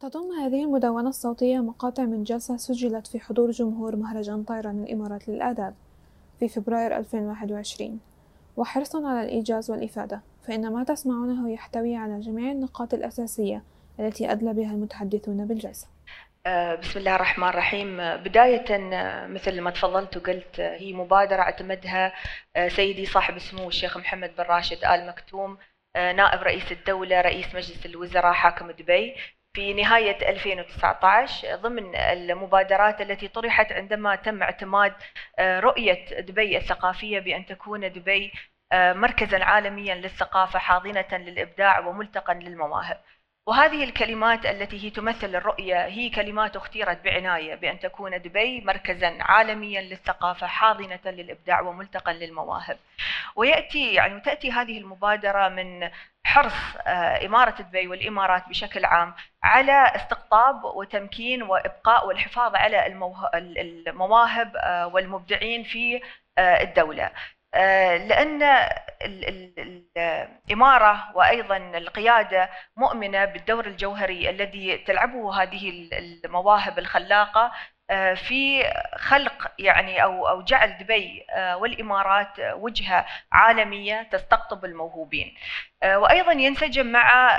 تضم هذه المدونة الصوتية مقاطع من جلسة سجلت في حضور جمهور مهرجان طيران الإمارات للآداب في فبراير 2021. وحرصا على الإيجاز والإفادة، فإن ما تسمعونه يحتوي على جميع النقاط الأساسية التي أدلى بها المتحدثون بالجلسة. بسم الله الرحمن الرحيم. بداية مثل ما تفضلت وقلت، هي مبادرة اعتمدها سيدي صاحب السمو الشيخ محمد بن راشد آل مكتوم، نائب رئيس الدولة رئيس مجلس الوزراء حاكم دبي، في نهاية 2019 ضمن المبادرات التي طرحت عندما تم اعتماد رؤية دبي الثقافية بأن تكون دبي مركزا عالميا للثقافة، حاضنة للإبداع وملتقا للمواهب. وهذه الكلمات التي هي تمثل الرؤية هي كلمات اختيرت بعناية بأن تكون دبي مركزا عالميا للثقافة، حاضنة للإبداع وملتقا للمواهب. وتأتي هذه المبادرة من حرص إمارة دبي والإمارات بشكل عام على استقطاب وتمكين وإبقاء والحفاظ على المواهب والمبدعين في الدولة، لأن الإمارة وأيضاً القيادة مؤمنة بالدور الجوهري الذي تلعبه هذه المواهب الخلاقة في خلق أو جعل دبي والإمارات وجهة عالمية تستقطب الموهوبين. وأيضاً ينسجم مع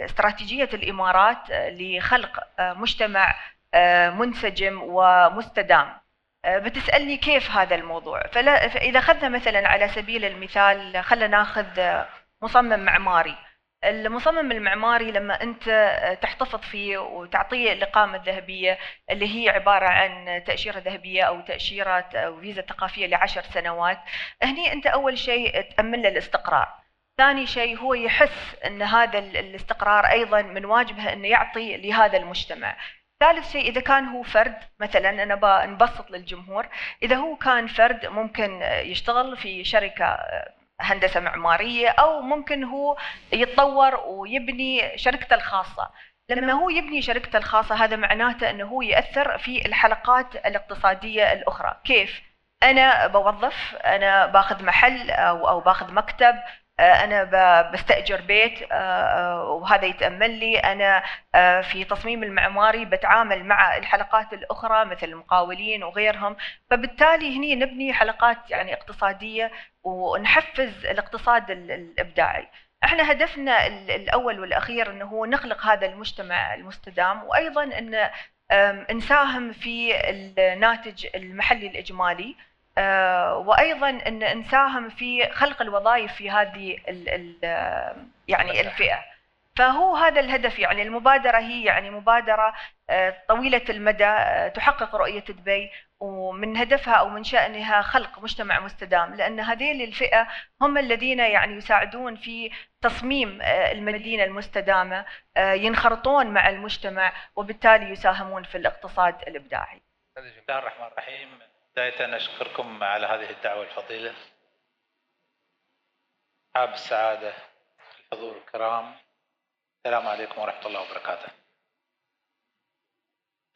استراتيجية الإمارات لخلق مجتمع منسجم ومستدام. بتسألني كيف هذا الموضوع؟ فإذا أخذنا مثلا على سبيل المثال، خلينا ناخذ مصمم معماري. المصمم المعماري لما أنت تحتفظ فيه وتعطيه الإقامة الذهبية اللي هي عبارة عن تأشيرة ذهبية أو تأشيرة أو فيزا ثقافية ل10 سنوات، هني أنت أول شيء تأمن له الاستقرار. ثاني شيء هو يحس أن هذا الاستقرار أيضا من واجبه أنه يعطي لهذا المجتمع. ثالث شيء، إذا كان هو فرد، مثلا أنا بنبسط للجمهور، إذا هو كان فرد ممكن يشتغل في شركة هندسة معمارية، أو ممكن هو يتطور ويبني شركته الخاصة. لما هو يبني شركته الخاصة هذا معناته أنه هو يأثر في الحلقات الاقتصادية الأخرى. كيف؟ أنا بوظف، أنا باخذ محل أو باخذ مكتب، أنا بستأجر بيت وهذا يتأمل لي. أنا في تصميم المعماري بتعامل مع الحلقات الأخرى مثل المقاولين وغيرهم، فبالتالي هني نبني حلقات اقتصادية ونحفز الاقتصاد الإبداعي. احنا هدفنا الأول والأخير أنه هو نخلق هذا المجتمع المستدام، وأيضا أن نساهم في الناتج المحلي الإجمالي، وأيضاً أن نساهم في خلق الوظائف في هذه الفئة. فهو هذا الهدف. المبادرة هي مبادرة طويلة المدى تحقق رؤية دبي، ومن هدفها أو من شأنها خلق مجتمع مستدام، لأن هذه الفئة هم الذين يساعدون في تصميم المدينة المستدامة، ينخرطون مع المجتمع وبالتالي يساهمون في الاقتصاد الإبداعي. بسم الله الرحمن الرحيم. بداية أشكركم على هذه الدعوة الفضيلة. أصحاب السعادة الحضور الكرام، السلام عليكم ورحمة الله وبركاته.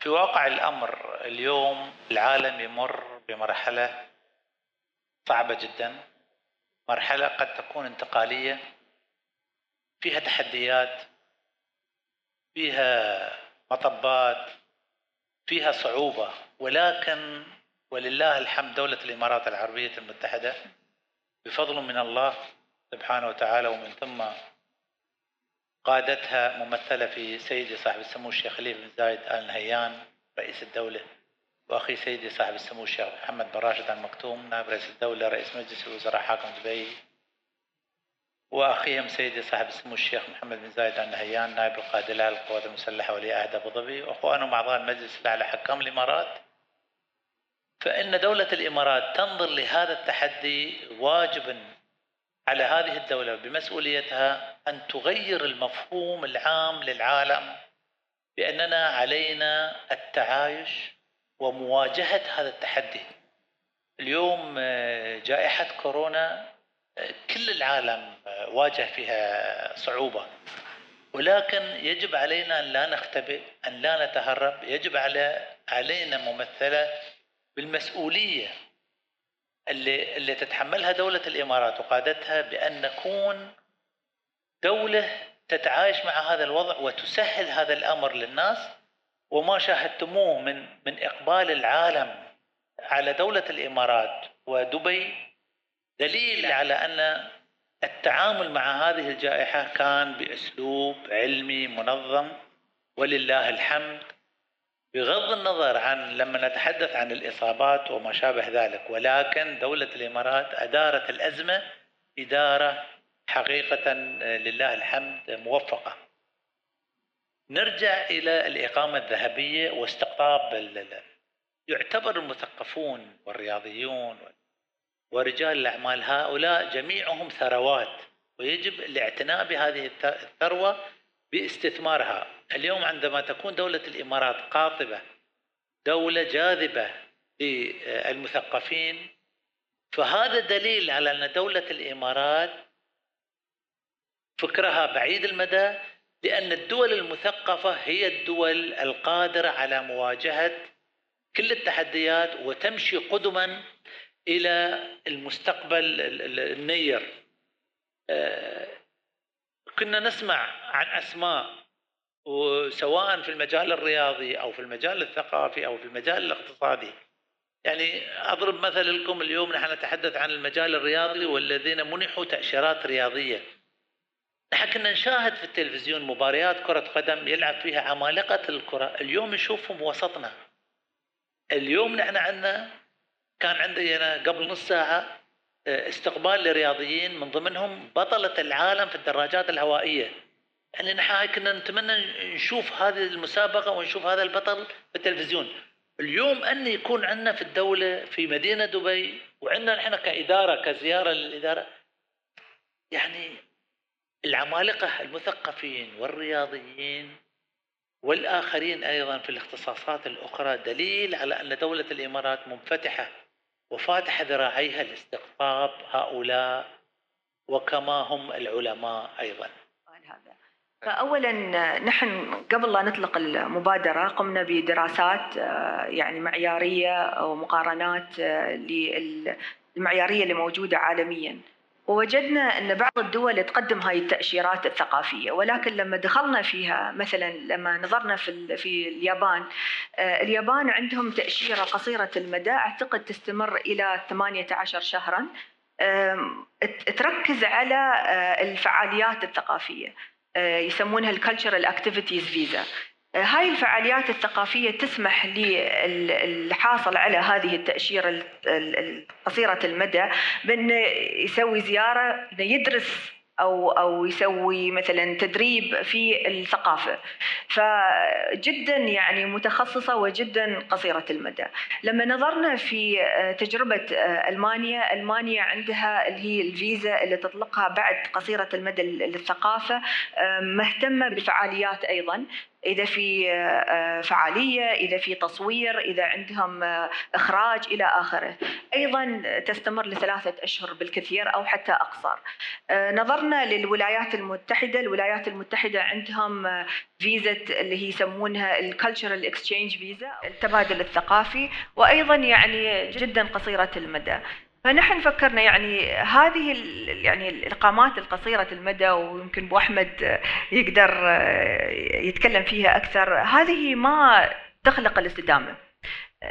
في واقع الأمر اليوم العالم يمر بمرحلة صعبة جدا، مرحلة قد تكون انتقالية، فيها تحديات، فيها مطبات، فيها صعوبة، ولكن ولله الحمد دولة الإمارات العربية المتحدة بفضل من الله سبحانه وتعالى، ومن ثم قادتها ممثلة في سيدي صاحب السمو الشيخ خليف بن زايد آل نهيان رئيس الدولة، وأخي سيدي صاحب السمو الشيخ محمد بن راشد آل مكتوم نائب رئيس الدولة رئيس مجلس الوزراء حاكم دبي، وأخيهم سيدي صاحب السمو الشيخ محمد بن زايد آل نهيان نائب القائد الأعلى للقوات المسلحة ولي عهد أبو ظبي، وأخوانهم أعضاء المجلس الأعلى حكام الإمارات، فإن دولة الإمارات تنظر لهذا التحدي. واجب على هذه الدولة بمسؤوليتها أن تغير المفهوم العام للعالم بأننا علينا التعايش ومواجهة هذا التحدي. اليوم جائحة كورونا كل العالم واجه فيها صعوبة، ولكن يجب علينا أن لا نختبئ، أن لا نتهرب. يجب علينا ممثلة بالمسؤولية اللي تتحملها دولة الإمارات وقادتها بأن نكون دولة تتعايش مع هذا الوضع وتسهل هذا الأمر للناس. وما شاهدتموه من إقبال العالم على دولة الإمارات ودبي دليل على أن التعامل مع هذه الجائحة كان بأسلوب علمي منظم ولله الحمد، بغض النظر عن لما نتحدث عن الإصابات وما شابه ذلك. ولكن دولة الإمارات أدارت الأزمة إدارة حقيقة لله الحمد موفقة. نرجع إلى الإقامة الذهبية واستقطاب يعتبر المثقفون والرياضيون ورجال الأعمال هؤلاء جميعهم ثروات، ويجب الاعتناء بهذه الثروة باستثمارها. اليوم عندما تكون دولة الإمارات قاطبة، دولة جاذبة للمثقفين، فهذا دليل على أن دولة الإمارات فكرها بعيد المدى، لأن الدول المثقفة هي الدول القادرة على مواجهة كل التحديات وتمشي قدما إلى المستقبل النير. كنا نسمع عن أسماء سواء في المجال الرياضي أو في المجال الثقافي أو في المجال الاقتصادي. يعني أضرب مثل لكم، اليوم نحن نتحدث عن المجال الرياضي والذين منحوا تأشيرات رياضية. نحن كنا نشاهد في التلفزيون مباريات كرة قدم يلعب فيها عمالقة الكرة، اليوم نشوفهم وسطنا. اليوم نحن كان عندنا قبل نص ساعة استقبال لرياضيين من ضمنهم بطلة العالم في الدراجات الهوائية. يعني نحن كنا نتمنى نشوف هذه المسابقة ونشوف هذا البطل في التلفزيون. اليوم أن يكون عندنا في الدولة في مدينة دبي، وعندنا نحن كإدارة كزيارة للإدارة، يعني العمالقة المثقفين والرياضيين والآخرين أيضا في الاختصاصات الأخرى، دليل على أن دولة الإمارات منفتحة وفاتحة ذراعيها لاستقطاب هؤلاء وكما هم العلماء أيضا. فأولا نحن قبل لا نطلق المبادرة قمنا بدراسات يعني معيارية ومقارنات للمعيارية اللي موجودة عالميا، ووجدنا أن بعض الدول تقدم هاي التأشيرات الثقافية، ولكن لما دخلنا فيها مثلا لما نظرنا في اليابان، اليابان عندهم تأشيرة قصيرة المدى أعتقد تستمر إلى 18 شهرا، تركز على الفعاليات الثقافية يسمونها الكالتشرال اكتيفيتيز فيزا. هاي الفعاليات الثقافية تسمح للحاصل على هذه التأشيرة قصيرة المدى بأنه يسوي زيارة، يدرس أو يسوي مثلا تدريب في الثقافة، فجدا يعني متخصصة وجدا قصيرة المدى. لما نظرنا في تجربة ألمانيا عندها اللي هي الفيزا اللي تطلقها بعد قصيرة المدى للثقافة، مهتمة بالفعاليات أيضا، إذا في فعالية، إذا في تصوير، إذا عندهم إخراج إلى آخره، أيضا تستمر ل3 أشهر بالكثير أو حتى أقصر. نظرنا للولايات المتحدة، الولايات المتحدة عندهم فيزا اللي هي يسمونها الكالتشرال اكسشينج فيزا، التبادل الثقافي، وأيضا يعني جدا قصيرة المدى. فنحن فكرنا يعني هذه يعني الإقامات القصيرة المدى، ويمكن أبو أحمد يقدر يتكلم فيها أكثر، هذه ما تخلق الاستدامة.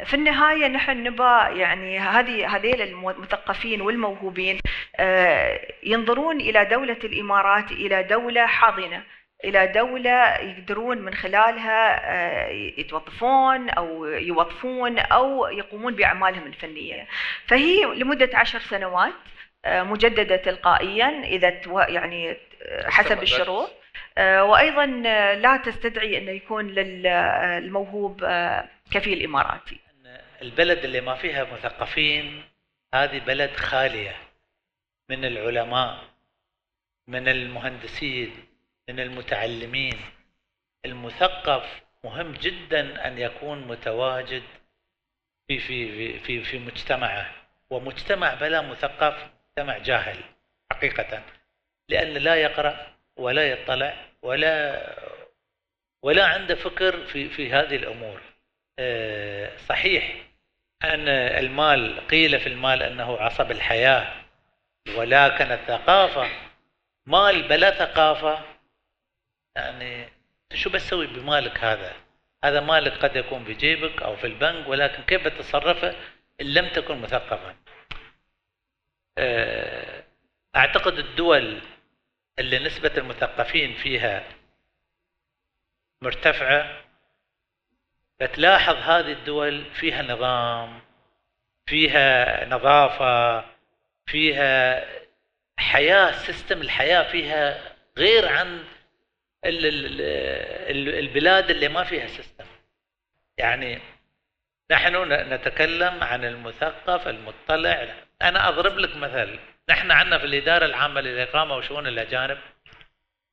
في النهاية نحن نبى يعني هذيل المثقفين والموهوبين ينظرون إلى دولة الإمارات إلى دولة حاضنة، إلى دولة يقدرون من خلالها يتوظفون أو يوظفون أو يقومون بأعمالهم الفنية. فهي لمدة 10 سنوات مجددة تلقائيا إذا يعني حسب الشروط، وأيضا لا تستدعي أن يكون للموهوب كفيل إماراتي. البلد اللي ما فيها مثقفين هذه بلد خالية من العلماء، من المهندسين، من المتعلمين. المثقف مهم جدا أن يكون متواجد في في في في مجتمعه، ومجتمع بلا مثقف مجتمع جاهل حقيقة، لأن لا يقرأ ولا يطلع ولا عنده فكر في هذه الأمور. صحيح أن المال، قيل في المال أنه عصب الحياة، ولكن الثقافة مال بلا ثقافة يعني شو بتسوي بمالك هذا؟ هذا مالك قد يكون في جيبك أو في البنك، ولكن كيف تتصرفه إن لم تكن مثقفا؟ أعتقد الدول اللي نسبة المثقفين فيها مرتفعة بتلاحظ هذه الدول فيها نظام، فيها نظافة، فيها حياة، سيستم الحياة فيها غير عن البلاد اللي ما فيها سيستم. يعني نحن نتكلم عن المثقف المطلع. أنا أضرب لك مثل، نحن عندنا في الإدارة العامة للإقامة وشؤون الأجانب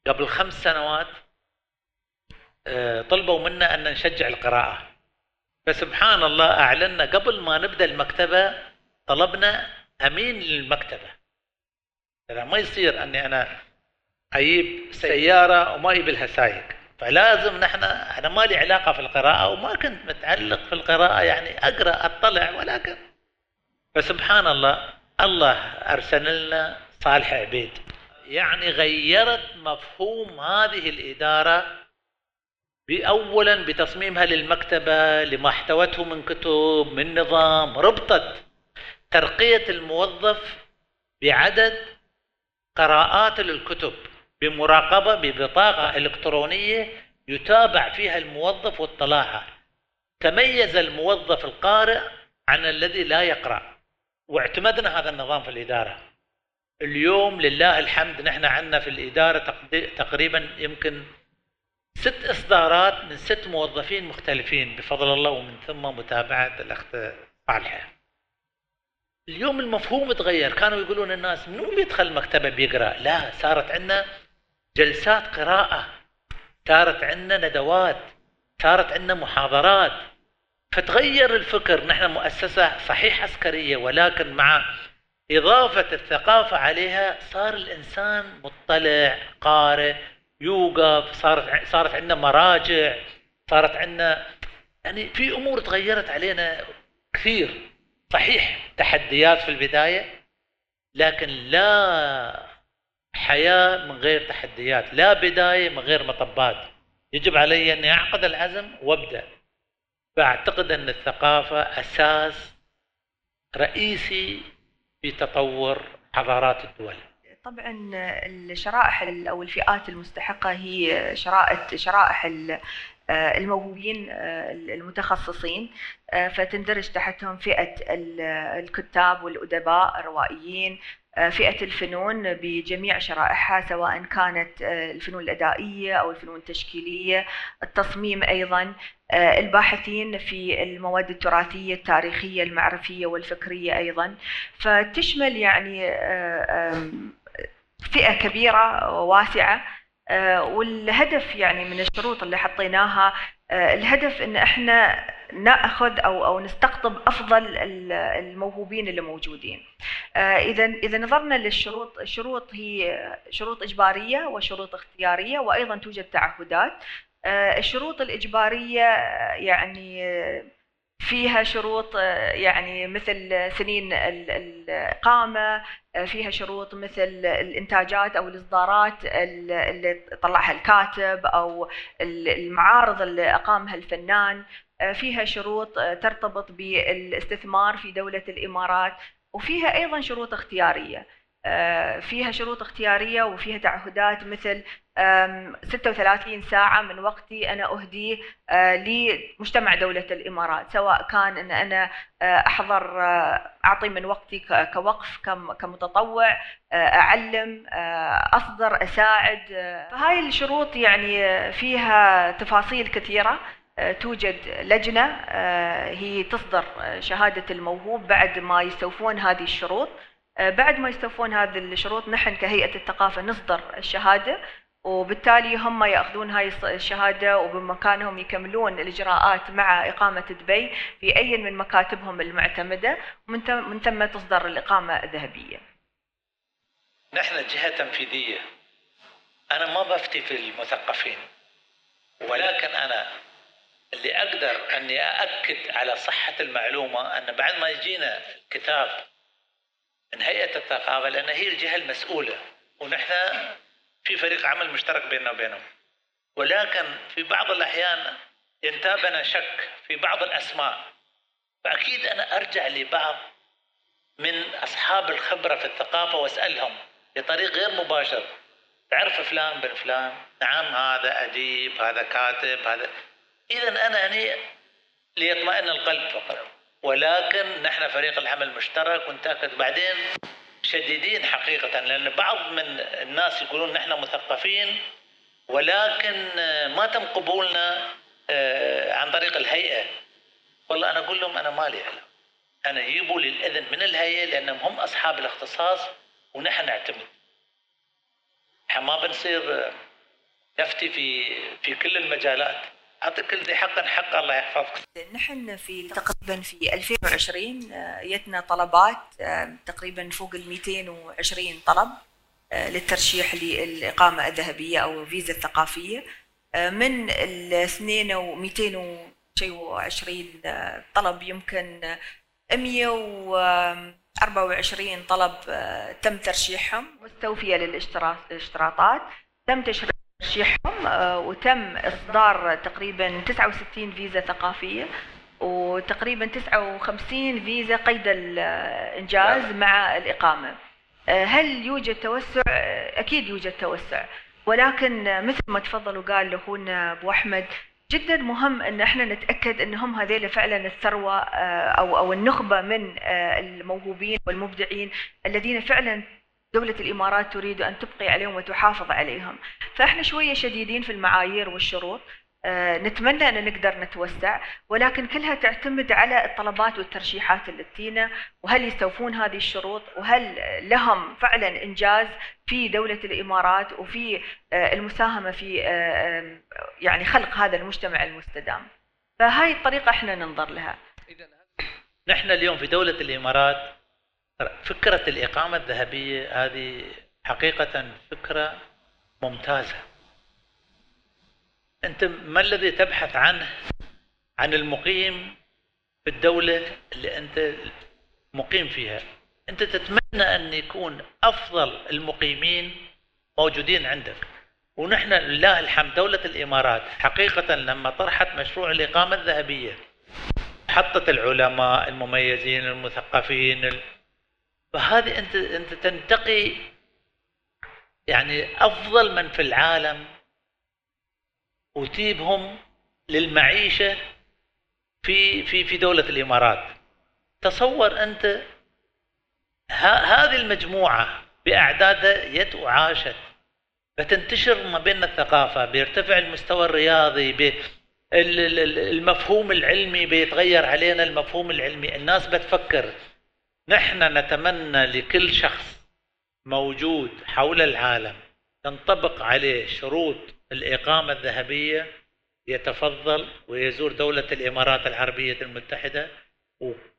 قبل 5 سنوات طلبوا منا أن نشجع القراءة، فسبحان الله أعلنا قبل ما نبدأ المكتبة طلبنا أمين للمكتبة. ما يصير أني أنا أجيب سيارة وما يبلها سايق، فلازم نحن، أنا ما لي علاقة في القراءة وما كنت متعلق في القراءة، يعني أقرأ أطلع، ولكن فسبحان الله الله أرسل لنا صالح العبيد، يعني غيرت مفهوم هذه الإدارة أولا بتصميمها للمكتبة، لما احتوته من كتب، من نظام، ربطت ترقية الموظف بعدد قراءات للكتب بمراقبة ببطاقة إلكترونية يتابع فيها الموظف واطلاعها. تميز الموظف القارئ عن الذي لا يقرأ، واعتمدنا هذا النظام في الإدارة. اليوم لله الحمد نحن عندنا في الإدارة تقريبا يمكن 6 إصدارات من 6 موظفين مختلفين بفضل الله، ومن ثم متابعة الأخت صالحة. اليوم المفهوم تغير، كانوا يقولون الناس منو بيدخل المكتبة بيقرأ، لا، صارت عندنا جلسات قراءة، صارت عندنا ندوات، صارت عندنا محاضرات، فتغير الفكر. نحن مؤسسة صحيح عسكرية، ولكن مع إضافة الثقافة عليها صار الإنسان مطلع قارئ يوقف، صارت عندنا مراجع، صارت عندنا يعني في أمور تغيرت علينا كثير. صحيح تحديات في البداية، لكن لا حياة من غير تحديات، لا بداية من غير مطبات. يجب علي أني أعقد العزم وأبدأ. فأعتقد أن الثقافة أساس رئيسي في تطور حضارات الدول. طبعا الشرائح أو الفئات المستحقة هي شرائح الموهوبين المتخصصين، فتندرج تحتهم فئة الكتاب والأدباء الروائيين، فئة الفنون بجميع شرائحها سواء كانت الفنون الأدائية أو الفنون التشكيلية، التصميم أيضا، الباحثين في المواد التراثية التاريخية المعرفية والفكرية أيضا. فتشمل يعني فئة كبيرة وواسعة، والهدف يعني من الشروط اللي حطيناها، الهدف ان احنا ناخذ او نستقطب افضل الموهوبين اللي موجودين. اذا نظرنا للشروط، الشروط هي شروط اجباريه وشروط اختياريه، وايضا توجد تعهدات. الشروط الاجباريه يعني فيها شروط يعني مثل سنين الإقامة، فيها شروط مثل الإنتاجات أو الإصدارات اللي طلعها الكاتب أو المعارض اللي أقامها الفنان، فيها شروط ترتبط بالاستثمار في دولة الإمارات، وفيها أيضا شروط اختيارية. فيها شروط اختيارية وفيها تعهدات مثل 36 ساعة من وقتي أنا أهديه لمجتمع دولة الإمارات، سواء كان أن أنا أحضر، أعطي من وقتي كوقف، كمتطوع، أعلم، أصدر، أساعد. فهاي الشروط يعني فيها تفاصيل كثيرة. توجد لجنة هي تصدر شهادة الموهوب بعد ما يستوفون هذه الشروط. بعد ما يستوفون هذه الشروط نحن كهيئة الثقافة نصدر الشهادة، وبالتالي هم يأخذون هاي الشهادة وبمكانهم يكملون الإجراءات مع إقامة دبي في أي من مكاتبهم المعتمدة، ومن ثم تصدر الإقامة الذهبية. نحن جهة تنفيذية، أنا ما بفتي في المثقفين، ولكن أنا اللي أقدر أني أأكد على صحة المعلومة أن بعد ما يجينا الكتاب من هيئة الثقافة، لأن هي الجهة المسؤولة، ونحن في فريق عمل مشترك بيننا وبينهم، ولكن في بعض الأحيان ينتابنا شك في بعض الأسماء، فأكيد أنا أرجع لبعض من أصحاب الخبرة في الثقافة وأسألهم بطريق غير مباشر، تعرف فلان بن فلان؟ نعم، هذا أديب، هذا كاتب، هذا. إذا أنا هني ليطمئن القلب فقط. ولكن نحن فريق العمل المشترك ونتأكد بعدين شديدين حقيقة، لأن بعض من الناس يقولون نحن مثقفين ولكن ما تم قبولنا عن طريق الهيئة. والله أنا أقول لهم أنا ما لي علاقة، أنا يجيبوا لي الإذن من الهيئة لأنهم هم أصحاب الاختصاص ونحن نعتمد. ما بنصير نفتي في كل المجالات، أعطي كل ذي حق حق، الله يحفظك. نحن في تقريبا في 2020 جتنا طلبات تقريبا فوق ال 220 طلب للترشيح للإقامة الذهبية أو فيزا الثقافية، من ال 220 طلب يمكن 124 طلب تم ترشيحهم مستوفية للاشتراطات، تم ترشيحهم وتم إصدار تقريبا 69 فيزا ثقافية وتقريبا 59 فيزا قيد الإنجاز مع الإقامة. هل يوجد توسع؟ أكيد يوجد توسع، ولكن مثل ما تفضلوا قال أخونا أبو أحمد، جدا مهم ان احنا نتاكد ان هم هذيل فعلا الثروه او النخبه من الموهوبين والمبدعين الذين فعلا دوله الامارات تريد ان تبقي عليهم وتحافظ عليهم. فاحنا شويه شديدين في المعايير والشروط، نتمنى ان نقدر نتوسع، ولكن كلها تعتمد على الطلبات والترشيحات اللي تجينا، وهل يستوفون هذه الشروط وهل لهم فعلا انجاز في دولة الامارات وفي المساهمة في يعني خلق هذا المجتمع المستدام. فهاي الطريقة احنا ننظر لها. اذا نحن اليوم في دولة الامارات فكرة الاقامة الذهبية هذه حقيقة فكرة ممتازة. أنت ما الذي تبحث عنه عن المقيم في الدولة اللي أنت مقيم فيها؟ أنت تتمنى أن يكون أفضل المقيمين موجودين عندك. ونحن لله الحمد دولة الإمارات حقيقة لما طرحت مشروع الإقامة الذهبية حطت العلماء المميزين المثقفين، فهذه أنت تنتقي يعني أفضل من في العالم وتجيبهم للمعيشة في في في دولة الإمارات. تصور أنت هذه المجموعة بأعدادها جت وعاشت، فتنتشر ما بين الثقافة، بيرتفع المستوى الرياضي، المفهوم العلمي بيتغير علينا المفهوم العلمي، الناس بتفكر. نحن نتمنى لكل شخص موجود حول العالم تنطبق عليه شروط الإقامة الذهبية يتفضل ويزور دولة الإمارات العربية المتحدة،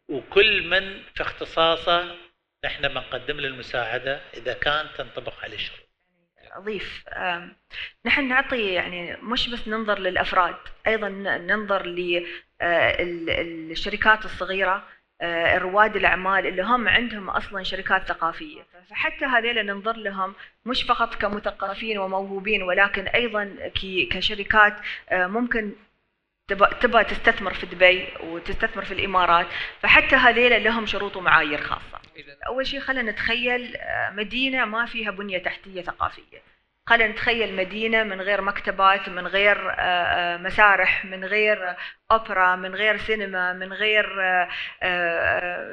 وكل من في اختصاصه نحن بنقدم له المساعدة إذا كان تنطبق عليه الشروط. أضيف، نحن نعطي يعني مش بس ننظر للأفراد، أيضا ننظر للشركات الصغيرة، رواد الأعمال اللي هم عندهم أصلا شركات ثقافية، فحتى هذيلا ننظر لهم مش فقط كمثقفين وموهوبين، ولكن أيضا كشركات ممكن تبى تستثمر في دبي وتستثمر في الإمارات، فحتى هذيلا لهم شروط ومعايير خاصة. أول شيء خلينا نتخيل مدينة ما فيها بنية تحتية ثقافية، خلينا نتخيل مدينة من غير مكتبات، من غير مسارح، من غير أوبرا، من غير سينما، من غير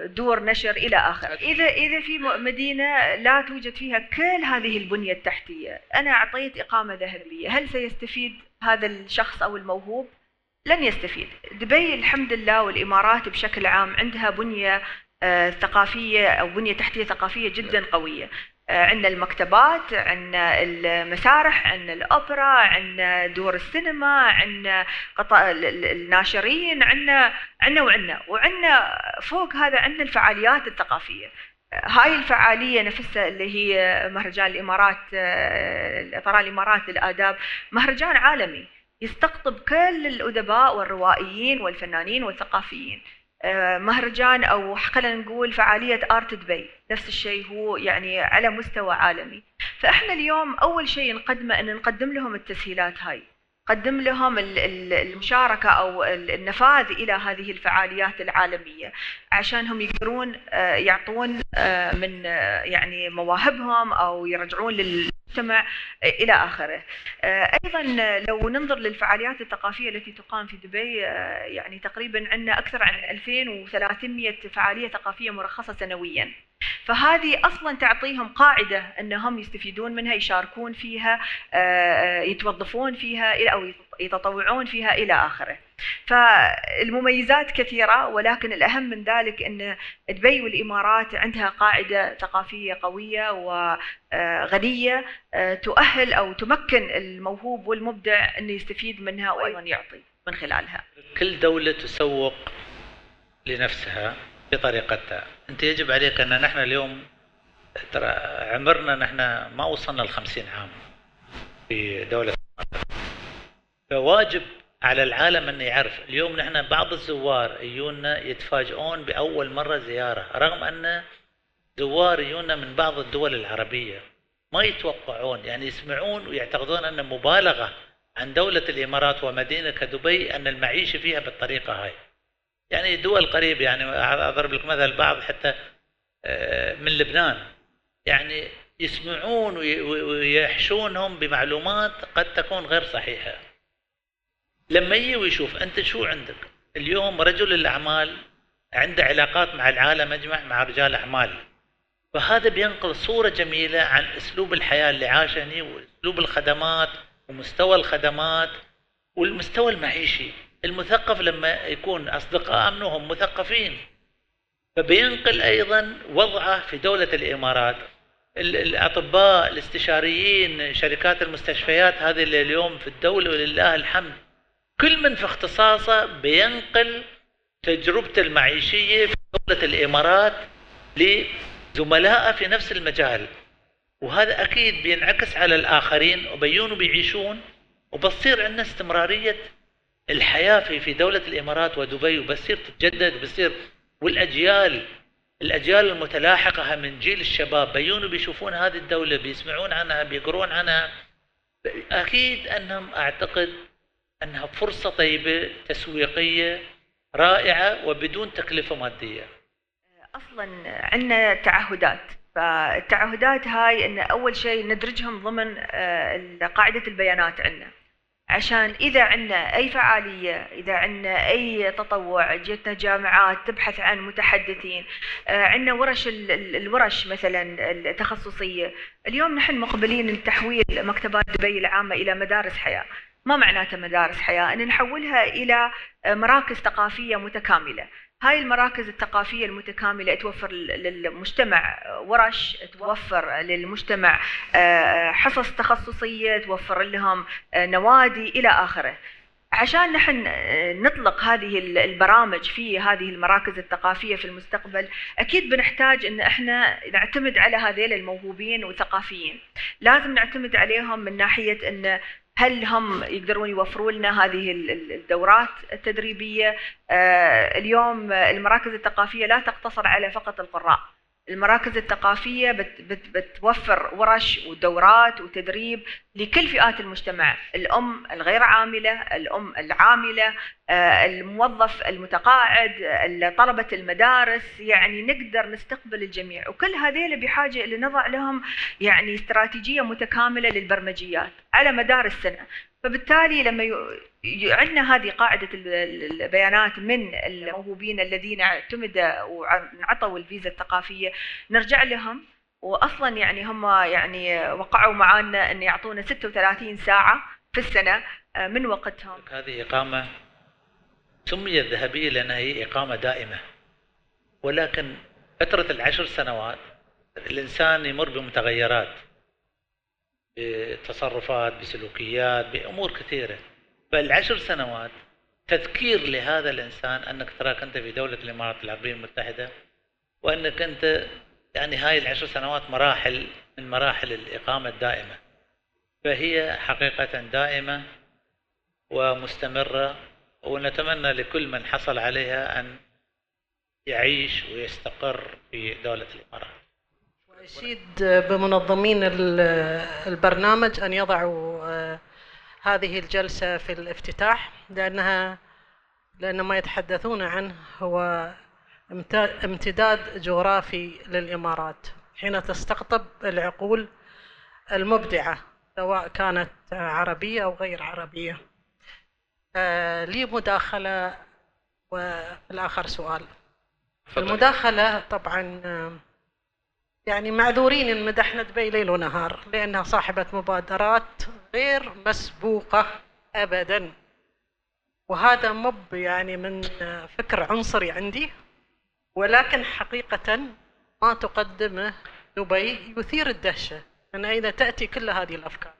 دور نشر إلى آخره. إذا في مدينة لا توجد فيها كل هذه البنية التحتية، أنا أعطيت إقامة ذهبية، هل سيستفيد هذا الشخص أو الموهوب؟ لن يستفيد. دبي الحمد لله والإمارات بشكل عام عندها بنية ثقافية أو بنية تحتية ثقافية جدا قوية. عندنا المكتبات، عندنا المسارح، عندنا الأوبرا، عندنا دور السينما، عندنا قطاع الناشرين، عندنا فوق هذا عندنا الفعاليات الثقافية. هاي الفعالية نفسها اللي هي مهرجان الإمارات، طرال الإمارات للآداب، مهرجان عالمي يستقطب كل الأدباء والروائيين والفنانين والثقافيين. مهرجان أو خلينا نقول فعالية آرت دبي نفس الشيء، هو يعني على مستوى عالمي. فإحنا اليوم أول شيء نقدمه أن نقدم لهم التسهيلات هاي، قدم لهم المشاركة أو النفاذ إلى هذه الفعاليات العالمية عشان هم يقدرون يعطون من يعني مواهبهم أو يرجعون للمجتمع إلى آخره. أيضا لو ننظر للفعاليات الثقافية التي تقام في دبي، يعني تقريبا عندنا أكثر عن 2300 فعالية ثقافية مرخصة سنويا، فهذه أصلا تعطيهم قاعدة أنهم يستفيدون منها، يشاركون فيها، يتوظفون فيها أو يتطوعون فيها إلى آخره. فالمميزات كثيرة، ولكن الأهم من ذلك أن دبي والإمارات عندها قاعدة ثقافية قوية وغنية تؤهل أو تمكن الموهوب والمبدع أن يستفيد منها وأيضا يعطي من خلالها. كل دولة تسوق لنفسها بطريقتها. أنت يجب عليك أن نحن اليوم ترى عمرنا نحن ما وصلنا ل50 عام في دولة، فواجب على العالم أن يعرف. اليوم نحن بعض الزوار يجونا يتفاجئون بأول مرة زيارة، رغم أن زوار يجونا من بعض الدول العربية ما يتوقعون، يعني يسمعون ويعتقدون أن مبالغة عن دولة الإمارات ومدينة كدبي أن المعيشة فيها بالطريقة هاي. يعني دول قريبة، يعني أضرب لك مثل بعض حتى من لبنان، يعني يسمعون ويحشونهم بمعلومات قد تكون غير صحيحة. لما يجي ويشوف أنت شو عندك اليوم، رجل الأعمال عنده علاقات مع العالم أجمع، مع رجال أعمال، فهذا بينقل صورة جميلة عن أسلوب الحياة اللي عاشه هني، وأسلوب الخدمات ومستوى الخدمات والمستوى المعيشي. المثقف لما يكون أصدقاء منهم مثقفين، فبينقل أيضا وضعه في دولة الإمارات. الأطباء الاستشاريين، شركات المستشفيات هذه اللي اليوم في الدولة ولله الحمد، كل من في اختصاصه بينقل تجربته المعيشية في دولة الإمارات لزملائه في نفس المجال، وهذا أكيد بينعكس على الآخرين وبيونوا بيعيشون، وبتصير عندنا استمرارية الحياة في دولة الإمارات ودبي، وبصير تتجدد وبصير، والأجيال المتلاحقة من جيل الشباب بيونوا بيشوفون هذه الدولة، بيسمعون عنها، بيقرون عنها. أكيد أنهم أعتقد أنها فرصة طيبة تسويقية رائعة وبدون تكلفة مادية. أصلا عندنا تعهدات، فالتعهدات هاي أن أول شيء ندرجهم ضمن قاعدة البيانات عندنا، عشان إذا عندنا أي فعالية، إذا عندنا أي تطوع، جتنا جامعات تبحث عن متحدثين، عندنا الورش مثلا التخصصية. اليوم نحن مقبلين تحويل مكتبات دبي العامة إلى مدارس حياة. ما معناته مدارس حياة؟ أن نحولها إلى مراكز ثقافية متكاملة. هاي المراكز الثقافية المتكاملة توفر للمجتمع ورش، توفر للمجتمع حصص تخصصية، توفر لهم نوادي إلى آخره. عشان نحن نطلق هذه البرامج في هذه المراكز الثقافية في المستقبل، أكيد بنحتاج أن احنا نعتمد على هذيل الموهوبين والثقافيين. لازم نعتمد عليهم من ناحية أن هل هم يقدرون يوفروا لنا هذه الدورات التدريبية. اليوم المراكز الثقافية لا تقتصر على فقط القراء، المراكز الثقافية بتوفر ورش ودورات وتدريب لكل فئات المجتمع، الأم الغير عاملة، الأم العاملة، الموظف المتقاعد، طلبة المدارس، يعني نقدر نستقبل الجميع. وكل هذيل بحاجة اللي نضع لهم يعني استراتيجية متكاملة للبرمجيات على مدار السنة. فبالتالي لما عندنا هذه قاعدة البيانات من الموهوبين الذين اعتمدوا وانعطوا الفيزا الثقافية، نرجع لهم. وأصلا يعني هم يعني وقعوا معانا أن يعطونا 36 ساعة في السنة من وقتهم. هذه إقامة سميت ذهبية لأنها هي إقامة دائمة، ولكن فترة ال10 سنوات الإنسان يمر بمتغيرات، بتصرفات، بسلوكيات، بأمور كثيرة. فال10 سنوات تذكير لهذا الإنسان أنك تراك أنت في دولة الإمارات العربية المتحدة، وأنك أنت يعني هاي ال10 سنوات مراحل من مراحل الإقامة الدائمة، فهي حقيقة دائمة ومستمرة، ونتمنى لكل من حصل عليها أن يعيش ويستقر في دولة الإمارات. أشيد بمنظمين البرنامج أن يضعوا هذه الجلسة في الافتتاح، لأن ما يتحدثون عنه هو امتداد جغرافي للإمارات حين تستقطب العقول المبدعة سواء كانت عربية أو غير عربية. لي مداخلة والآخر سؤال. المداخلة طبعا يعني معذورين إن مدحنا دبي ليل ونهار لأنها صاحبة مبادرات غير مسبوقة أبدا، وهذا مب يعني من فكر عنصري عندي، ولكن حقيقة ما تقدمه دبي يثير الدهشة من أين تأتي كل هذه الأفكار.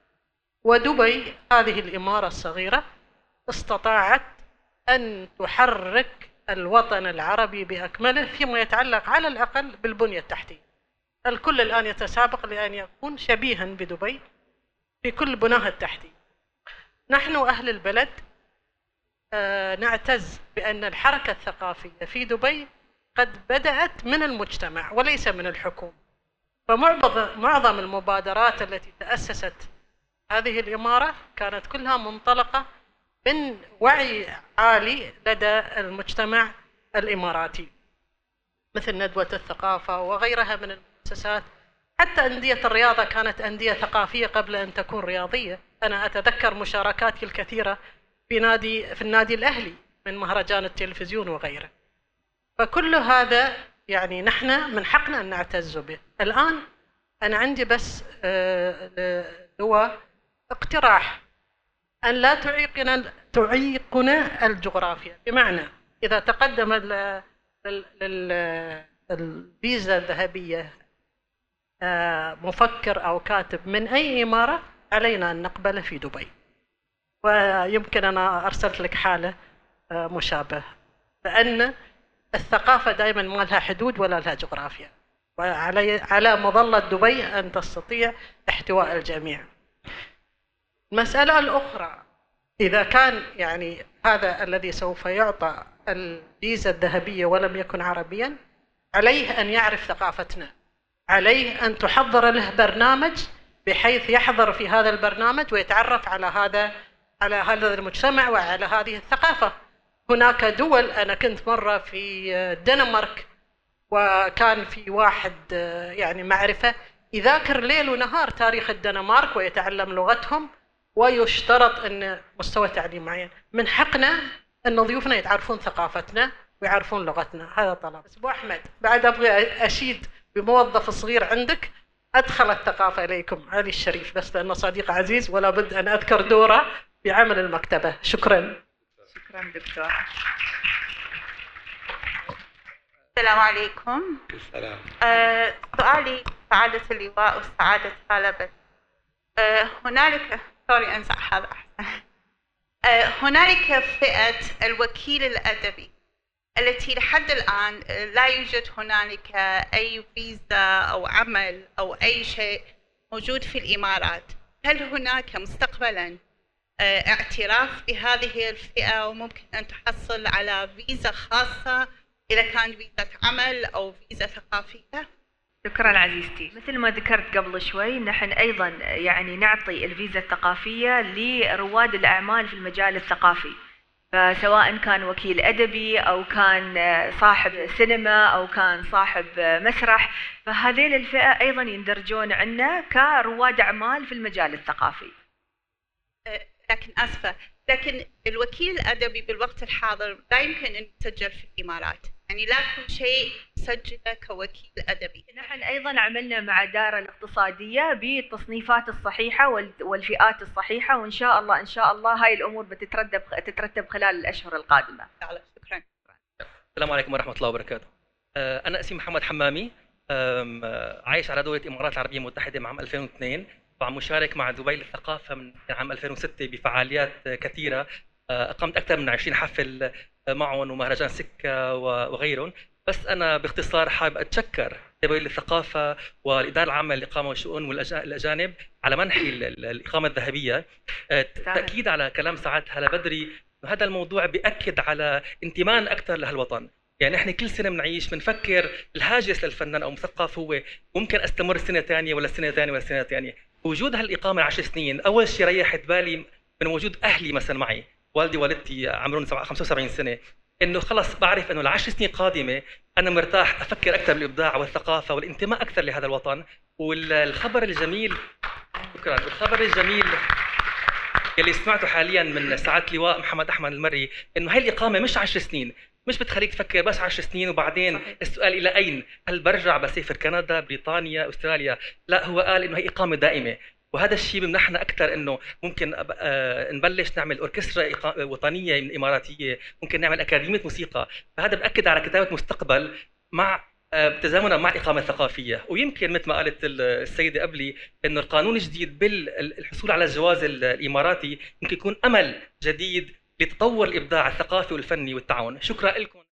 ودبي هذه الإمارة الصغيرة استطاعت أن تحرك الوطن العربي بأكمله فيما يتعلق على الأقل بالبنية التحتية. الكل الآن يتسابق لأن يكون شبيها بدبي في كل بناها التحتي. نحن أهل البلد نعتز بأن الحركة الثقافية في دبي قد بدأت من المجتمع وليس من الحكومة، فمعظم المبادرات التي تأسست هذه الإمارة كانت كلها منطلقة من وعي عالي لدى المجتمع الإماراتي، مثل ندوة الثقافة وغيرها من المؤسسات. حتى أندية الرياضة كانت أندية ثقافية قبل أن تكون رياضية. أنا أتذكر مشاركاتي الكثيرة في النادي الأهلي من مهرجان التلفزيون وغيره. فكل هذا يعني نحن من حقنا أن نعتز به. الآن أنا عندي بس هو اقتراح أن لا تعيقنا الجغرافيا، بمعنى إذا تقدم الفيزا الذهبية مفكر أو كاتب من أي إمارة علينا أن نقبله في دبي، ويمكن أنا أرسلت لك حالة مشابهة، لأن الثقافة دائما ما لها حدود ولا لها جغرافيا، وعلى مظلة دبي أن تستطيع احتواء الجميع. المسألة الأخرى، إذا كان يعني هذا الذي سوف يعطى الفيزا الذهبية ولم يكن عربيا، عليه أن يعرف ثقافتنا، عليه أن تحضر له برنامج بحيث يحضر في هذا البرنامج ويتعرف على هذا المجتمع وعلى هذه الثقافة. هناك دول، أنا كنت مرة في الدنمارك وكان في واحد يعني معرفة يذاكر ليل ونهار تاريخ الدنمارك ويتعلم لغتهم، ويشترط أن مستوى تعليم معين. من حقنا أن ضيوفنا يتعرفون ثقافتنا ويعرفون لغتنا، هذا طلب. أبو أحمد، بعد أبغي أشيد بموظف صغير عندك أدخل الثقافة إليكم، علي الشريف، بس لأنه صديق عزيز ولا بد أن أذكر دوره بعمل المكتبة. شكرا. شكرا دكتور. السلام عليكم. السلام. سؤالي سعادة اللواء وسعادة طلبة. هنالك أنزع هذا أحسن. هنالك فئة الوكيل الأدبي التي لحد الآن لا يوجد هنالك أي فيزا أو عمل أو أي شيء موجود في الإمارات. هل هناك مستقبلا اعتراف بهذه الفئة وممكن أن تحصل على فيزا خاصة إذا كان فيزا عمل أو فيزا ثقافية؟ شكرا عزيزتي. مثل ما ذكرت قبل شوي، نحن أيضا يعني نعطي الفيزا الثقافية لرواد الأعمال في المجال الثقافي، فسواء كان وكيل أدبي أو كان صاحب سينما أو كان صاحب مسرح، فهذيل الفئة أيضا يندرجون عنا كرواد أعمال في المجال الثقافي. لكن أسفة، لكن الوكيل الأدبي بالوقت الحاضر لا يمكن أن يسجل في الإمارات، يعني لا كل شيء سجله كوكيل أدبي. نحن أيضاً عملنا مع دارة الاقتصادية بالتصنيفات الصحيحة والفئات الصحيحة، وإن شاء الله إن شاء الله هاي الأمور بتترتب خلال الأشهر القادمة. شكراً. السلام عليكم ورحمة الله وبركاته. أنا اسمي محمد حمامي، عايش على دولة الإمارات العربية المتحدة من عام 2002، وعم مشارك مع دبي للثقافة من عام 2006 بفعاليات كثيرة. أقمت أكثر من 20 حفل معهم ومهرجان سكة وغيرهم. بس أنا باختصار حابب أتشكر دبي للثقافة والإدارة العامة للإقامة والشؤون والأجانب على منحي الإقامة الذهبية. تأكيد على كلام سعادة هلا بدري، هذا الموضوع بيأكد على انتمائنا أكثر لهالوطن. يعني نحن كل سنة بنعيش بنفكر الهاجس للفنان أو مثقف هو ممكن أستمر سنة ثانية ولا سنة ثانية ولا سنة ثانية. وجود هالإقامة 10 سنين أول شيء ريحت بالي من وجود اهلي مثلا معي، والدي ووالدتي عمرهم 75 سنه، انه خلص بعرف انه ال10 سنين القادمه انا مرتاح افكر اكثر بالابداع والثقافه والانتماء اكثر لهذا الوطن. والخبر الجميل، شكرا، الخبر الجميل يلي سمعته حاليا من سعاده اللواء محمد احمد المري انه هي الاقامه مش 10 سنين، مش بتخليك تفكر بس 10 سنين وبعدين صحيح. السؤال الى اين؟ هل برجع بسافر كندا، بريطانيا، استراليا؟ لا، هو قال انه هي اقامه دائمه، وهذا الشيء بمنحنا اكثر انه ممكن نبلش نعمل اوركسترا وطنيه اماراتيه، ممكن نعمل اكاديميه موسيقى، فهذا باكد على كتابه مستقبل مع تزامنا مع الاقامه الثقافيه. ويمكن مثل ما قالت السيده قبلي انه القانون الجديد بالحصول على الجواز الاماراتي يمكن يكون امل جديد لتطور الابداع الثقافي والفني والتعاون. شكرا لكم.